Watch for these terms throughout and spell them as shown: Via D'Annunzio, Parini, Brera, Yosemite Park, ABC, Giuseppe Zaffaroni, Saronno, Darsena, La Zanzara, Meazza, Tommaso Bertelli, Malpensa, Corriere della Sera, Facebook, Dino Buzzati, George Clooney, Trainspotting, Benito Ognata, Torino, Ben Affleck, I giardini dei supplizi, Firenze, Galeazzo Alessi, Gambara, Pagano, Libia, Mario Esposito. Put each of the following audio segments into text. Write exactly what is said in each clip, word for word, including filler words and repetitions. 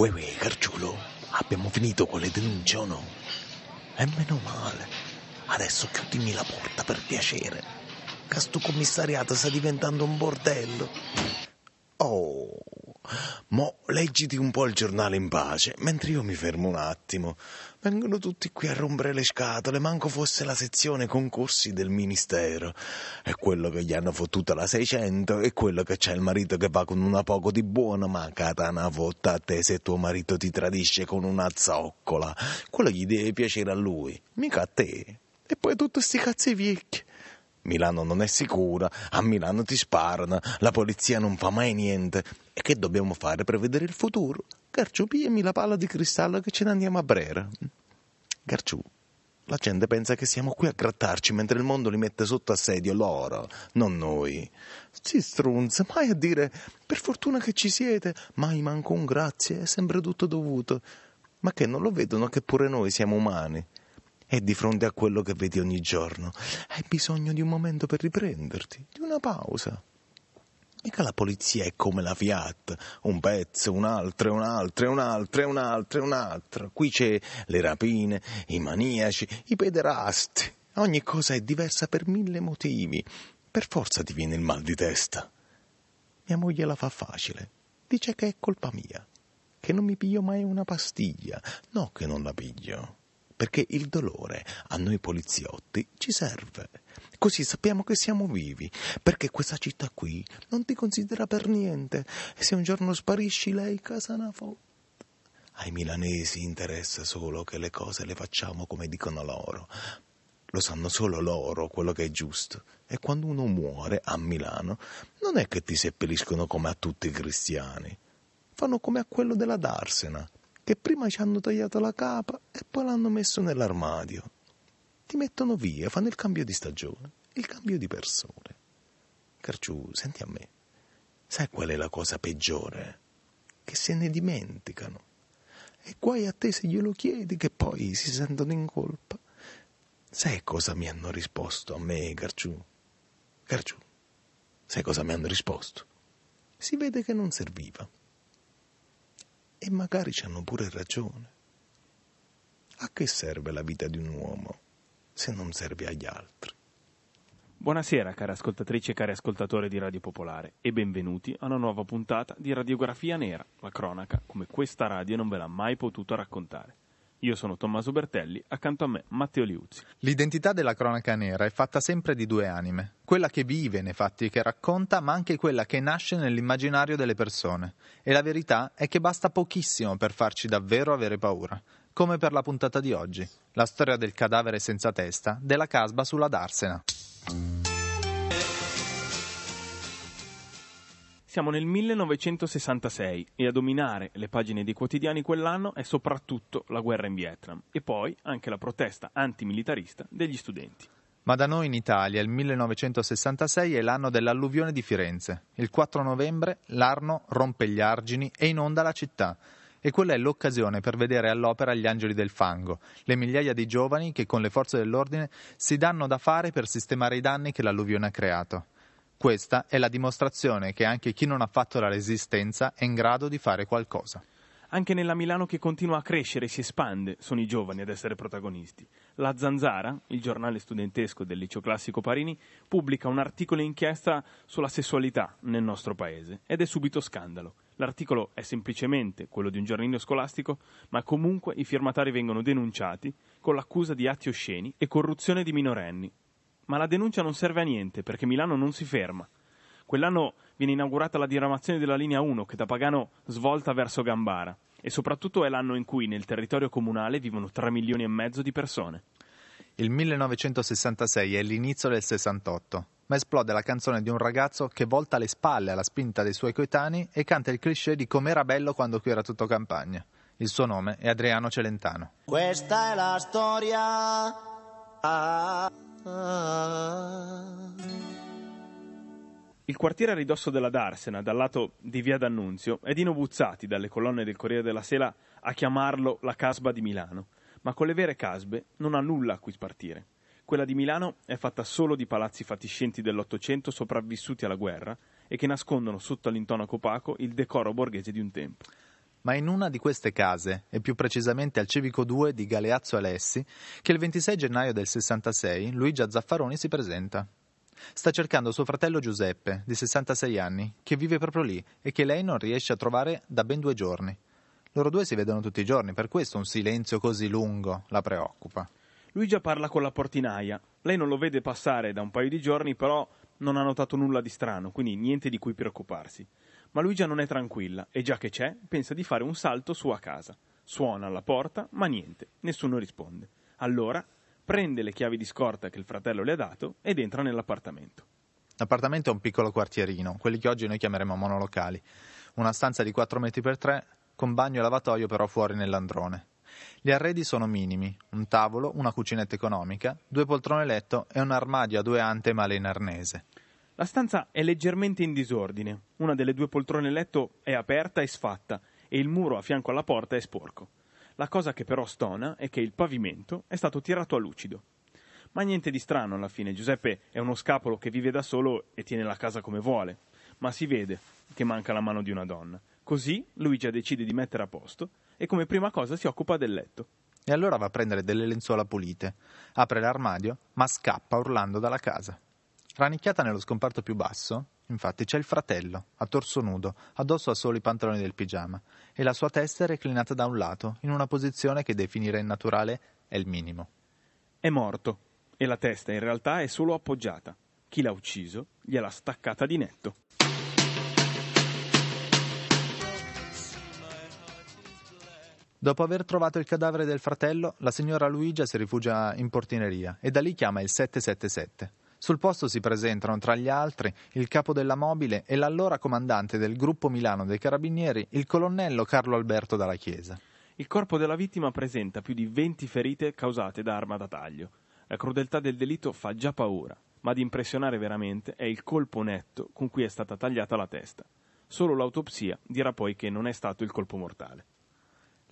Uè, uè, Carciulo, abbiamo finito con le denunce o no? E meno male. Adesso chiudimi la porta, per piacere. Che sto commissariato sta diventando un bordello. Oh, mo leggiti un po' il giornale in pace, mentre io mi fermo un attimo. Vengono tutti qui a rompere le scatole, manco fosse la sezione concorsi del ministero. È quello che gli hanno fottuta la seicento, e quello che c'è il marito che va con una poco di buono, ma catana fotta a te se tuo marito ti tradisce con una zoccola. Quello gli deve piacere a lui, mica a te. E poi tutti sti cazzi vecchi. Milano non è sicura, a Milano ti sparano, la polizia non fa mai niente. E che dobbiamo fare per vedere il futuro? Carciù, pigliami la palla di cristallo che ce ne andiamo a Brera. Carciù, la gente pensa che siamo qui a grattarci mentre il mondo li mette sotto assedio, loro, non noi. Si strunza, mai a dire per fortuna che ci siete, mai manco un grazie, è sempre tutto dovuto. Ma che non lo vedono che pure noi siamo umani? E di fronte a quello che vedi ogni giorno hai bisogno di un momento per riprenderti, di una pausa. Mica la polizia è come la Fiat, un pezzo, un altro, un altro, un altro, un altro, un altro. Qui c'è le rapine, i maniaci, i pederasti. Ogni cosa è diversa per mille motivi. Per forza ti viene il mal di testa. Mia moglie la fa facile. Dice che è colpa mia, che non mi piglio mai una pastiglia. No che non la piglio, perché il dolore a noi poliziotti ci serve. Così sappiamo che siamo vivi, perché questa città qui non ti considera per niente. E se un giorno sparisci, lei casa una fotta. Ai milanesi interessa solo che le cose le facciamo come dicono loro. Lo sanno solo loro quello che è giusto. E quando uno muore a Milano, non è che ti seppelliscono come a tutti i cristiani. Fanno come a quello della Darsena, che prima ci hanno tagliato la capa e poi l'hanno messo nell'armadio. Ti mettono via, fanno il cambio di stagione, il cambio di persone. Carciù, senti a me, sai qual è la cosa peggiore? Che se ne dimenticano. E guai a te se glielo chiedi, che poi si sentono in colpa. Sai cosa mi hanno risposto a me, Carciù? Carciù, sai cosa mi hanno risposto? Si vede che non serviva. E magari ci hanno pure ragione. A che serve la vita di un uomo se non serve agli altri? Buonasera care ascoltatrici e cari ascoltatori di Radio Popolare e benvenuti a una nuova puntata di Radiografia Nera, la cronaca come questa radio non ve l'ha mai potuto raccontare. Io sono Tommaso Bertelli, accanto a me Matteo Liuzzi. L'identità della cronaca nera è fatta sempre di due anime, quella che vive nei fatti che racconta, ma anche quella che nasce nell'immaginario delle persone. E la verità è che basta pochissimo per farci davvero avere paura. Come per la puntata di oggi, la storia del cadavere senza testa della casba sulla Darsena. Siamo nel millenovecentosessantasei e a dominare le pagine dei quotidiani quell'anno è soprattutto la guerra in Vietnam e poi anche la protesta antimilitarista degli studenti. Ma da noi in Italia il millenovecentosessantasei è l'anno dell'alluvione di Firenze. Il quattro novembre l'Arno rompe gli argini e inonda la città. E quella è l'occasione per vedere all'opera gli angeli del fango, le migliaia di giovani che con le forze dell'ordine si danno da fare per sistemare i danni che l'alluvione ha creato. Questa è la dimostrazione che anche chi non ha fatto la resistenza è in grado di fare qualcosa. Anche nella Milano che continua a crescere e si espande sono i giovani ad essere protagonisti. La Zanzara, il giornale studentesco del liceo classico Parini, pubblica un articolo inchiesta sulla sessualità nel nostro paese ed è subito scandalo. L'articolo è semplicemente quello di un giornalino scolastico, ma comunque i firmatari vengono denunciati con l'accusa di atti osceni e corruzione di minorenni. Ma la denuncia non serve a niente perché Milano non si ferma. Quell'anno viene inaugurata la diramazione della linea uno che da Pagano svolta verso Gambara e soprattutto è l'anno in cui nel territorio comunale vivono tre milioni e mezzo di persone. Il millenovecentosessantasei è l'inizio del sessantotto. Ma esplode la canzone di un ragazzo che volta le spalle alla spinta dei suoi coetanei e canta il cliché di com'era bello quando qui era tutto campagna. Il suo nome è Adriano Celentano. Questa è la storia ah, ah. Il quartiere a ridosso della Darsena, dal lato di Via D'Annunzio, è Dino Buzzati dalle colonne del Corriere della Sera a chiamarlo la casba di Milano. Ma con le vere casbe non ha nulla a cui spartire. Quella di Milano è fatta solo di palazzi fatiscenti dell'Ottocento sopravvissuti alla guerra e che nascondono sotto all'intonaco opaco il decoro borghese di un tempo. ma in una di queste case, e più precisamente al Civico due di Galeazzo Alessi, che il ventisei gennaio del sessantasei Luigia Zaffaroni si presenta. Sta cercando suo fratello Giuseppe, di sessantasei anni, che vive proprio lì e che lei non riesce a trovare da ben due giorni. Loro due si vedono tutti i giorni, per questo un silenzio così lungo la preoccupa. Luigia parla con la portinaia. Lei non lo vede passare da un paio di giorni, però non ha notato nulla di strano, quindi niente di cui preoccuparsi. Ma Luigia non è tranquilla e già che c'è, pensa di fare un salto su a casa. Suona alla porta, ma niente, nessuno risponde. Allora prende le chiavi di scorta che il fratello le ha dato ed entra nell'appartamento. L'appartamento è un piccolo quartierino, quelli che oggi noi chiameremo monolocali. Una stanza di quattro metri per tre, con bagno e lavatoio però fuori nell'androne. Gli arredi sono minimi, un tavolo, una cucinetta economica, due poltrone letto e un armadio a due ante male in arnese. La stanza è leggermente in disordine, una delle due poltrone letto è aperta e sfatta e il muro a fianco alla porta è sporco. La cosa che però stona è che il pavimento è stato tirato a lucido. Ma niente di strano alla fine, Giuseppe è uno scapolo che vive da solo e tiene la casa come vuole, ma si vede che manca la mano di una donna. Così Luigia decide di mettere a posto e come prima cosa si occupa del letto. E allora va a prendere delle lenzuola pulite, apre l'armadio ma scappa urlando dalla casa. Ranicchiata nello scomparto più basso, infatti c'è il fratello, a torso nudo, addosso a solo i pantaloni del pigiama, e la sua testa è reclinata da un lato, in una posizione che definire innaturale è il minimo. È morto, e la testa in realtà è solo appoggiata. Chi l'ha ucciso gliel'ha staccata di netto. Dopo aver trovato il cadavere del fratello, la signora Luigia si rifugia in portineria e da lì chiama il sette sette sette. Sul posto si presentano tra gli altri il capo della mobile e l'allora comandante del gruppo Milano dei Carabinieri, il colonnello Carlo Alberto Dalla Chiesa. Il corpo della vittima presenta più di venti ferite causate da arma da taglio. La crudeltà del delitto fa già paura, ma ad impressionare veramente è il colpo netto con cui è stata tagliata la testa. Solo l'autopsia dirà poi che non è stato il colpo mortale.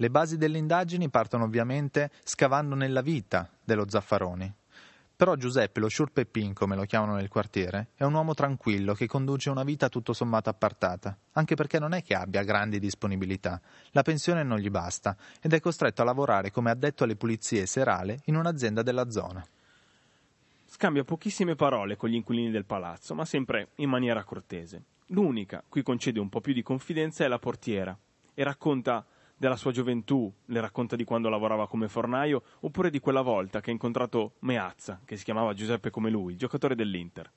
Le basi delle indagini partono ovviamente scavando nella vita dello Zaffaroni. Però Giuseppe, lo sciurpeppin come lo chiamano nel quartiere, è un uomo tranquillo che conduce una vita tutto sommato appartata, anche perché non è che abbia grandi disponibilità, la pensione non gli basta ed è costretto a lavorare come addetto alle pulizie serale in un'azienda della zona. Scambia pochissime parole con gli inquilini del palazzo, ma sempre in maniera cortese. L'unica cui concede un po' più di confidenza è la portiera e racconta della sua gioventù, le racconta di quando lavorava come fornaio, oppure di quella volta che ha incontrato Meazza, che si chiamava Giuseppe come lui, il giocatore dell'Inter.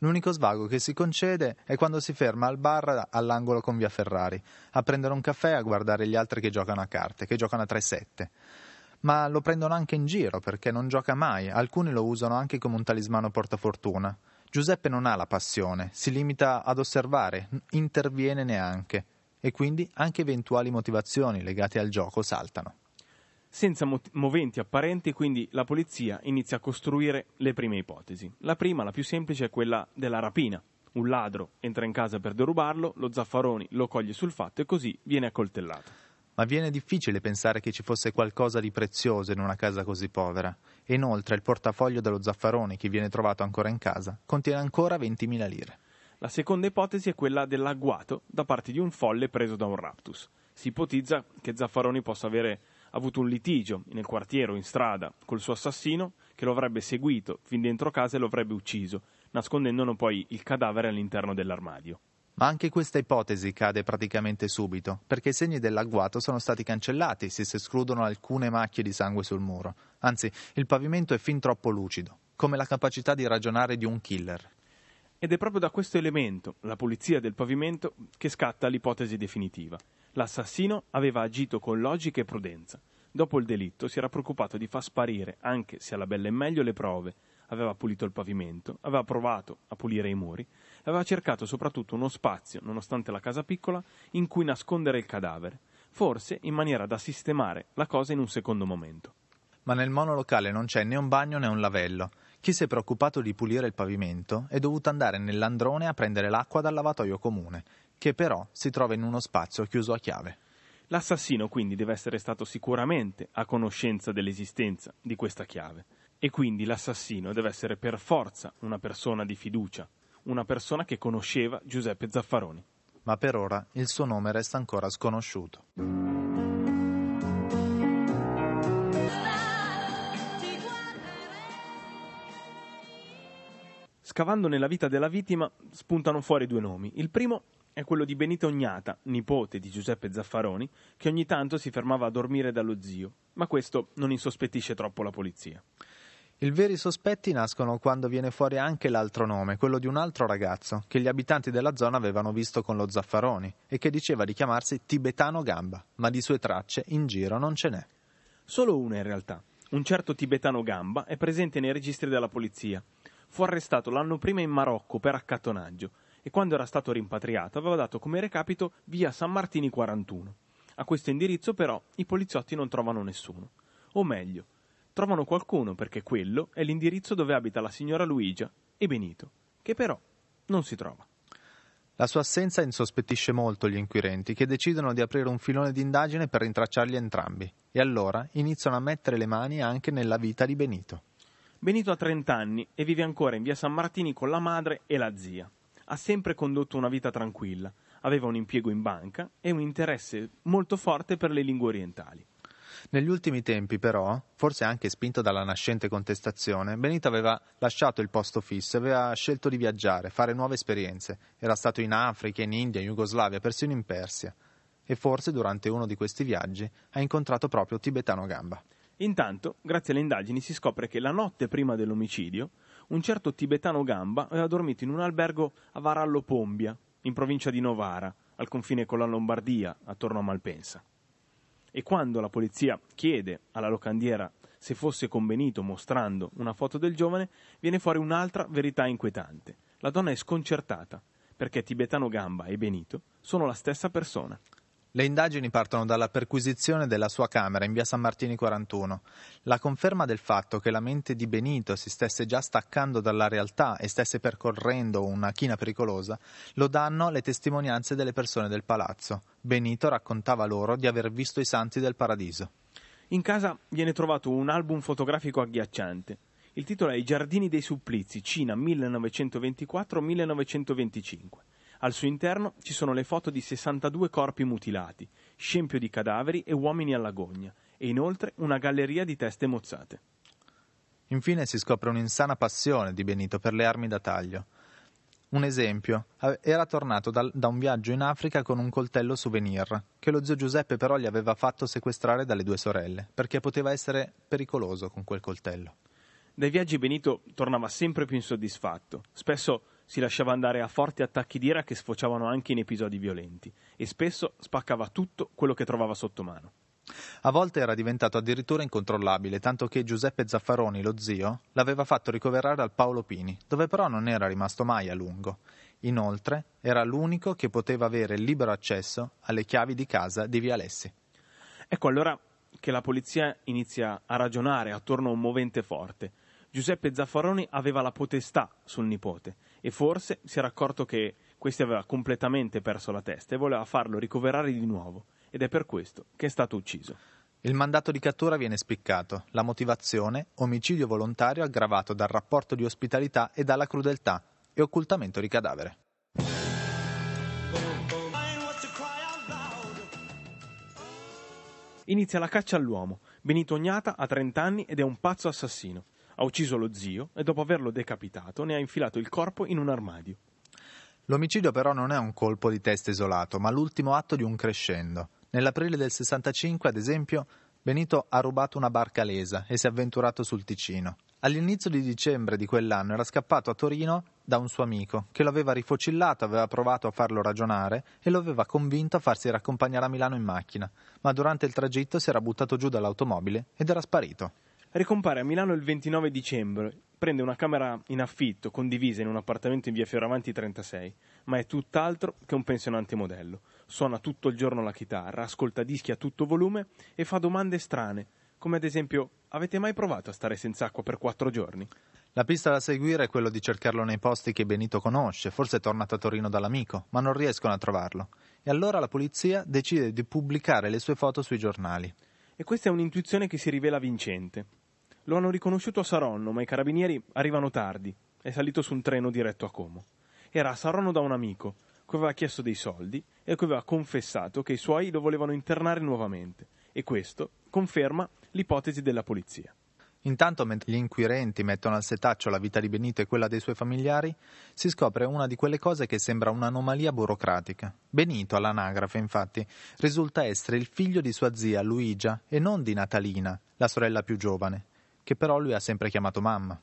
L'unico svago che si concede è quando si ferma al bar all'angolo con via Ferrari, a prendere un caffè e a guardare gli altri che giocano a carte, che giocano a tre sette. Ma lo prendono anche in giro, perché non gioca mai, alcuni lo usano anche come un talismano portafortuna. Giuseppe non ha la passione, si limita ad osservare, interviene neanche. E quindi anche eventuali motivazioni legate al gioco saltano. Senza moventi apparenti, quindi, la polizia inizia a costruire le prime ipotesi. La prima, la più semplice, è quella della rapina. Un ladro entra in casa per derubarlo, lo Zaffaroni lo coglie sul fatto e così viene accoltellato. Ma viene difficile pensare che ci fosse qualcosa di prezioso in una casa così povera. E inoltre il portafoglio dello Zaffaroni, che viene trovato ancora in casa, contiene ancora ventimila lire. La seconda ipotesi è quella dell'agguato da parte di un folle preso da un raptus. Si ipotizza che Zaffaroni possa avere avuto un litigio nel quartiere o in strada col suo assassino, che lo avrebbe seguito fin dentro casa e lo avrebbe ucciso, nascondendone poi il cadavere all'interno dell'armadio. Ma anche questa ipotesi cade praticamente subito, perché i segni dell'agguato sono stati cancellati se si escludono alcune macchie di sangue sul muro. Anzi, il pavimento è fin troppo lucido, come la capacità di ragionare di un killer. Ed è proprio da questo elemento, la pulizia del pavimento, che scatta l'ipotesi definitiva. L'assassino aveva agito con logica e prudenza. Dopo il delitto si era preoccupato di far sparire, anche se alla bella e meglio, le prove. Aveva pulito il pavimento, aveva provato a pulire i muri, aveva cercato soprattutto uno spazio, nonostante la casa piccola, in cui nascondere il cadavere, forse in maniera da sistemare la cosa in un secondo momento. Ma nel monolocale non c'è né un bagno né un lavello. Chi si è preoccupato di pulire il pavimento è dovuto andare nell'androne a prendere l'acqua dal lavatoio comune, che però si trova in uno spazio chiuso a chiave. L'assassino quindi deve essere stato sicuramente a conoscenza dell'esistenza di questa chiave e quindi l'assassino deve essere per forza una persona di fiducia, una persona che conosceva Giuseppe Zaffaroni. ma per ora il suo nome resta ancora sconosciuto. Scavando nella vita della vittima spuntano fuori due nomi. Il primo è quello di Benito Ognata, nipote di Giuseppe Zaffaroni, che ogni tanto si fermava a dormire dallo zio, ma questo non insospettisce troppo la polizia. I veri sospetti nascono quando viene fuori anche l'altro nome, quello di un altro ragazzo che gli abitanti della zona avevano visto con lo Zaffaroni e che diceva di chiamarsi Tibetano Gamba, ma di sue tracce in giro non ce n'è. Solo una in realtà. Un certo Tibetano Gamba è presente nei registri della polizia. Fu arrestato l'anno prima in Marocco per accattonaggio e quando era stato rimpatriato aveva dato come recapito via San Martini quarantuno. A questo indirizzo però i poliziotti non trovano nessuno. O meglio, trovano qualcuno perché quello è l'indirizzo dove abita la signora Luigia e Benito, che però non si trova. La sua assenza insospettisce molto gli inquirenti, che decidono di aprire un filone d'indagine per rintracciarli entrambi e allora iniziano a mettere le mani anche nella vita di Benito. Benito ha trent'anni e vive ancora in via San Martini con la madre e la zia. Ha sempre condotto una vita tranquilla, aveva un impiego in banca e un interesse molto forte per le lingue orientali. Negli ultimi tempi però, forse anche spinto dalla nascente contestazione, Benito aveva lasciato il posto fisso, aveva scelto di viaggiare, fare nuove esperienze. Era stato in Africa, in India, in Jugoslavia, persino in Persia. E forse durante uno di questi viaggi ha incontrato proprio Tibetano Gamba. Intanto, grazie alle indagini, si scopre che la notte prima dell'omicidio un certo Tibetano Gamba aveva dormito in un albergo a Varallo Pombia, in provincia di Novara, al confine con la Lombardia, attorno a Malpensa. E quando la polizia chiede alla locandiera se fosse con Benito mostrando una foto del giovane, viene fuori un'altra verità inquietante. La donna è sconcertata perché Tibetano Gamba e Benito sono la stessa persona. Le indagini partono dalla perquisizione della sua camera in via San Martini quarantuno. La conferma del fatto che la mente di Benito si stesse già staccando dalla realtà e stesse percorrendo una china pericolosa lo danno le testimonianze delle persone del palazzo. Benito raccontava loro di aver visto i santi del paradiso. In casa viene trovato un album fotografico agghiacciante. Il titolo è I giardini dei supplizi, Cina millenovecentoventiquattro millenovecentoventicinque. Al suo interno ci sono le foto di sessantadue corpi mutilati, scempio di cadaveri e uomini all'agonia, e inoltre una galleria di teste mozzate. Infine si scopre un'insana passione di Benito per le armi da taglio. Un esempio, era tornato da, da un viaggio in Africa con un coltello souvenir, che lo zio Giuseppe però gli aveva fatto sequestrare dalle due sorelle, perché poteva essere pericoloso con quel coltello. Dai viaggi Benito tornava sempre più insoddisfatto, spesso si lasciava andare a forti attacchi di ira che sfociavano anche in episodi violenti e spesso spaccava tutto quello che trovava sotto mano. A volte era diventato addirittura incontrollabile, tanto che Giuseppe Zaffaroni, lo zio, l'aveva fatto ricoverare al Paolo Pini, dove però non era rimasto mai a lungo. Inoltre era l'unico che poteva avere libero accesso alle chiavi di casa di Via Alessi. Ecco allora che la polizia inizia a ragionare attorno a un movente forte. Giuseppe Zaffaroni aveva la potestà sul nipote e forse si era accorto che questi aveva completamente perso la testa e voleva farlo ricoverare di nuovo, ed è per questo che è stato ucciso. Il mandato di cattura viene spiccato, la motivazione omicidio volontario aggravato dal rapporto di ospitalità e dalla crudeltà e occultamento di cadavere. Inizia la caccia all'uomo. Benito Ognata ha trent'anni ed è un pazzo assassino. Ha ucciso lo zio e dopo averlo decapitato ne ha infilato il corpo in un armadio. L'omicidio però non è un colpo di testa isolato, ma l'ultimo atto di un crescendo. Nell'aprile del sessantacinque, ad esempio, Benito ha rubato una barca lesa e si è avventurato sul Ticino. All'inizio di dicembre di quell'anno era scappato a Torino da un suo amico, che lo aveva rifocillato, aveva provato a farlo ragionare e lo aveva convinto a farsi raccompagnare a Milano in macchina, ma durante il tragitto si era buttato giù dall'automobile ed era sparito. Ricompare a Milano il ventinove dicembre, prende una camera in affitto condivisa in un appartamento in via Fioravanti trentasei, ma è tutt'altro che un pensionante modello. Suona tutto il giorno la chitarra, ascolta dischi a tutto volume e fa domande strane, come ad esempio: avete mai provato a stare senza acqua per quattro giorni? La pista da seguire è quello di cercarlo nei posti che Benito conosce, forse è tornato a Torino dall'amico, ma non riescono a trovarlo. E allora la polizia decide di pubblicare le sue foto sui giornali. E questa è un'intuizione che si rivela vincente. Lo hanno riconosciuto a Saronno, ma i carabinieri arrivano tardi. È salito su un treno diretto a Como. Era a Saronno da un amico, cui aveva chiesto dei soldi e a cui aveva confessato che i suoi lo volevano internare nuovamente, e questo conferma l'ipotesi della polizia. Intanto, mentre gli inquirenti mettono al setaccio la vita di Benito e quella dei suoi familiari, si scopre una di quelle cose che sembra un'anomalia burocratica. Benito, all'anagrafe, infatti, risulta essere il figlio di sua zia Luigia e non di Natalina, la sorella più giovane, che però lui ha sempre chiamato mamma.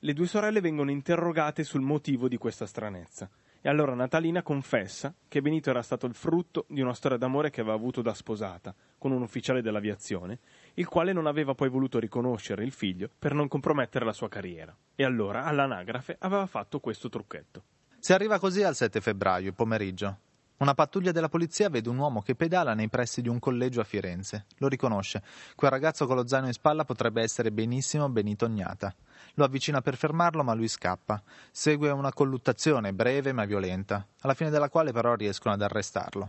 Le due sorelle vengono interrogate sul motivo di questa stranezza e allora Natalina confessa che Benito era stato il frutto di una storia d'amore che aveva avuto da sposata con un ufficiale dell'aviazione, il quale non aveva poi voluto riconoscere il figlio per non compromettere la sua carriera. E allora, all'anagrafe, aveva fatto questo trucchetto. Si arriva così al sette febbraio, pomeriggio. Una pattuglia della polizia vede un uomo che pedala nei pressi di un collegio a Firenze. Lo riconosce. Quel ragazzo con lo zaino in spalla potrebbe essere benissimo Benito Ognata. Lo avvicina per fermarlo, ma lui scappa. Segue una colluttazione, breve ma violenta, alla fine della quale però riescono ad arrestarlo.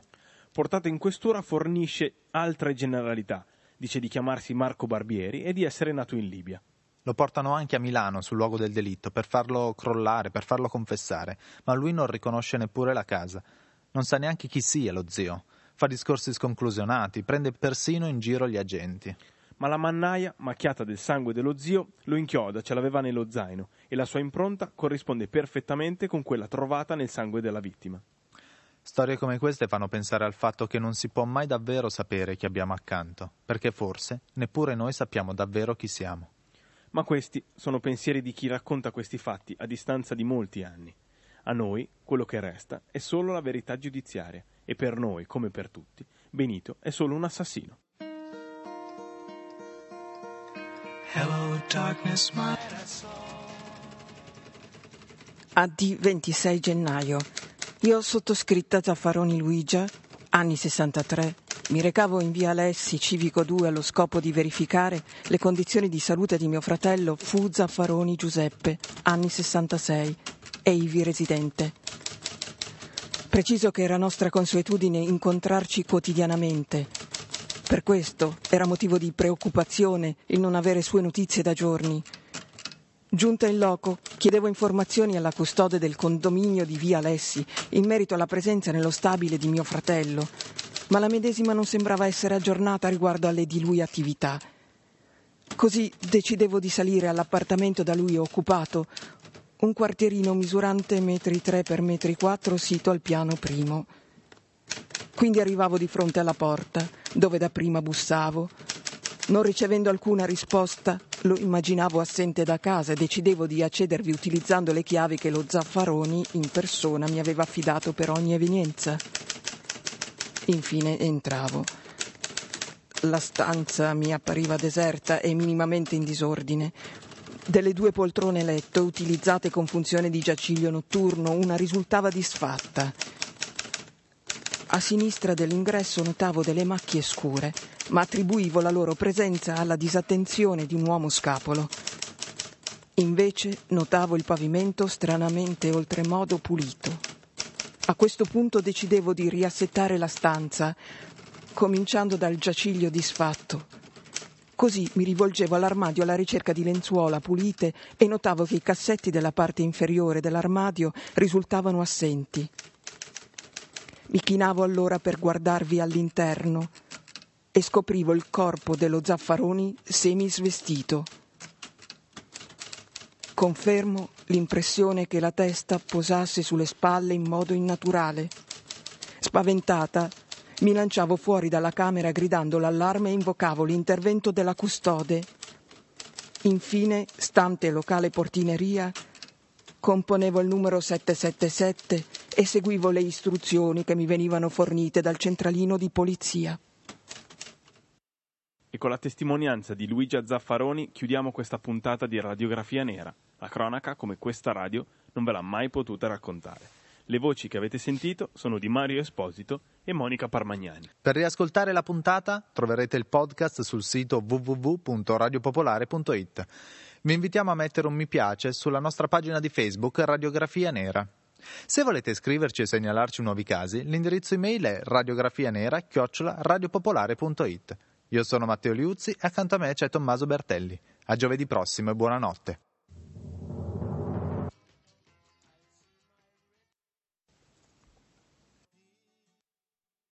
Portato in questura, fornisce altre generalità. Dice di chiamarsi Marco Barbieri e di essere nato in Libia. Lo portano anche a Milano, sul luogo del delitto, per farlo crollare, per farlo confessare, ma lui non riconosce neppure la casa. Non sa neanche chi sia lo zio. Fa discorsi sconclusionati, prende persino in giro gli agenti. Ma la mannaia, macchiata del sangue dello zio, lo inchioda, ce l'aveva nello zaino, e la sua impronta corrisponde perfettamente con quella trovata nel sangue della vittima. Storie come queste fanno pensare al fatto che non si può mai davvero sapere chi abbiamo accanto, perché forse neppure noi sappiamo davvero chi siamo. Ma questi sono pensieri di chi racconta questi fatti a distanza di molti anni. A noi quello che resta è solo la verità giudiziaria e per noi, come per tutti, Benito è solo un assassino. Hello, darkness, my... A D ventisei gennaio. Io, sottoscritta Zaffaroni Luigia, anni sessantatré, mi recavo in via Alessi, civico due, allo scopo di verificare le condizioni di salute di mio fratello Fu Zaffaroni Giuseppe, anni sessantasei, e ivi residente. Preciso che era nostra consuetudine incontrarci quotidianamente. Per questo era motivo di preoccupazione il non avere sue notizie da giorni. Giunta in loco, chiedevo informazioni alla custode del condominio di via Alessi in merito alla presenza nello stabile di mio fratello, ma la medesima non sembrava essere aggiornata riguardo alle di lui attività. Così decidevo di salire all'appartamento da lui occupato, un quartierino misurante metri tre per metri quattro sito al piano primo. Quindi arrivavo di fronte alla porta, dove dapprima bussavo. Non ricevendo alcuna risposta, lo immaginavo assente da casa e decidevo di accedervi utilizzando le chiavi che lo Zaffaroni in persona mi aveva affidato per ogni evenienza. Infine entravo. La stanza mi appariva deserta e minimamente in disordine. Delle due poltrone letto, utilizzate con funzione di giaciglio notturno, una risultava disfatta. A sinistra dell'ingresso notavo delle macchie scure, ma attribuivo la loro presenza alla disattenzione di un uomo scapolo. Invece notavo il pavimento stranamente oltremodo pulito. A questo punto decidevo di riassettare la stanza, cominciando dal giaciglio disfatto. Così mi rivolgevo all'armadio alla ricerca di lenzuola pulite e notavo che i cassetti della parte inferiore dell'armadio risultavano assenti. Mi chinavo allora per guardarvi all'interno e scoprivo il corpo dello Zaffaroni semisvestito. Confermo l'impressione che la testa posasse sulle spalle in modo innaturale. Spaventata, mi lanciavo fuori dalla camera gridando l'allarme e invocavo l'intervento della custode. Infine, stante locale portineria, componevo il numero sette sette sette e seguivo le istruzioni che mi venivano fornite dal centralino di polizia. E con la testimonianza di Luigia Zaffaroni chiudiamo questa puntata di Radiografia Nera, la cronaca come questa radio non ve l'ha mai potuta raccontare. Le voci che avete sentito sono di Mario Esposito e Monica Parmagnani. Per riascoltare la puntata troverete il podcast sul sito w w w punto radio popolare punto i t. Vi invitiamo a mettere un mi piace sulla nostra pagina di Facebook Radiografia Nera. Se volete scriverci e segnalarci nuovi casi, l'indirizzo email è radiografianera chiocciola radiopopolare punto i t. Io sono Matteo Liuzzi e accanto a me c'è Tommaso Bertelli. A giovedì prossimo e buonanotte.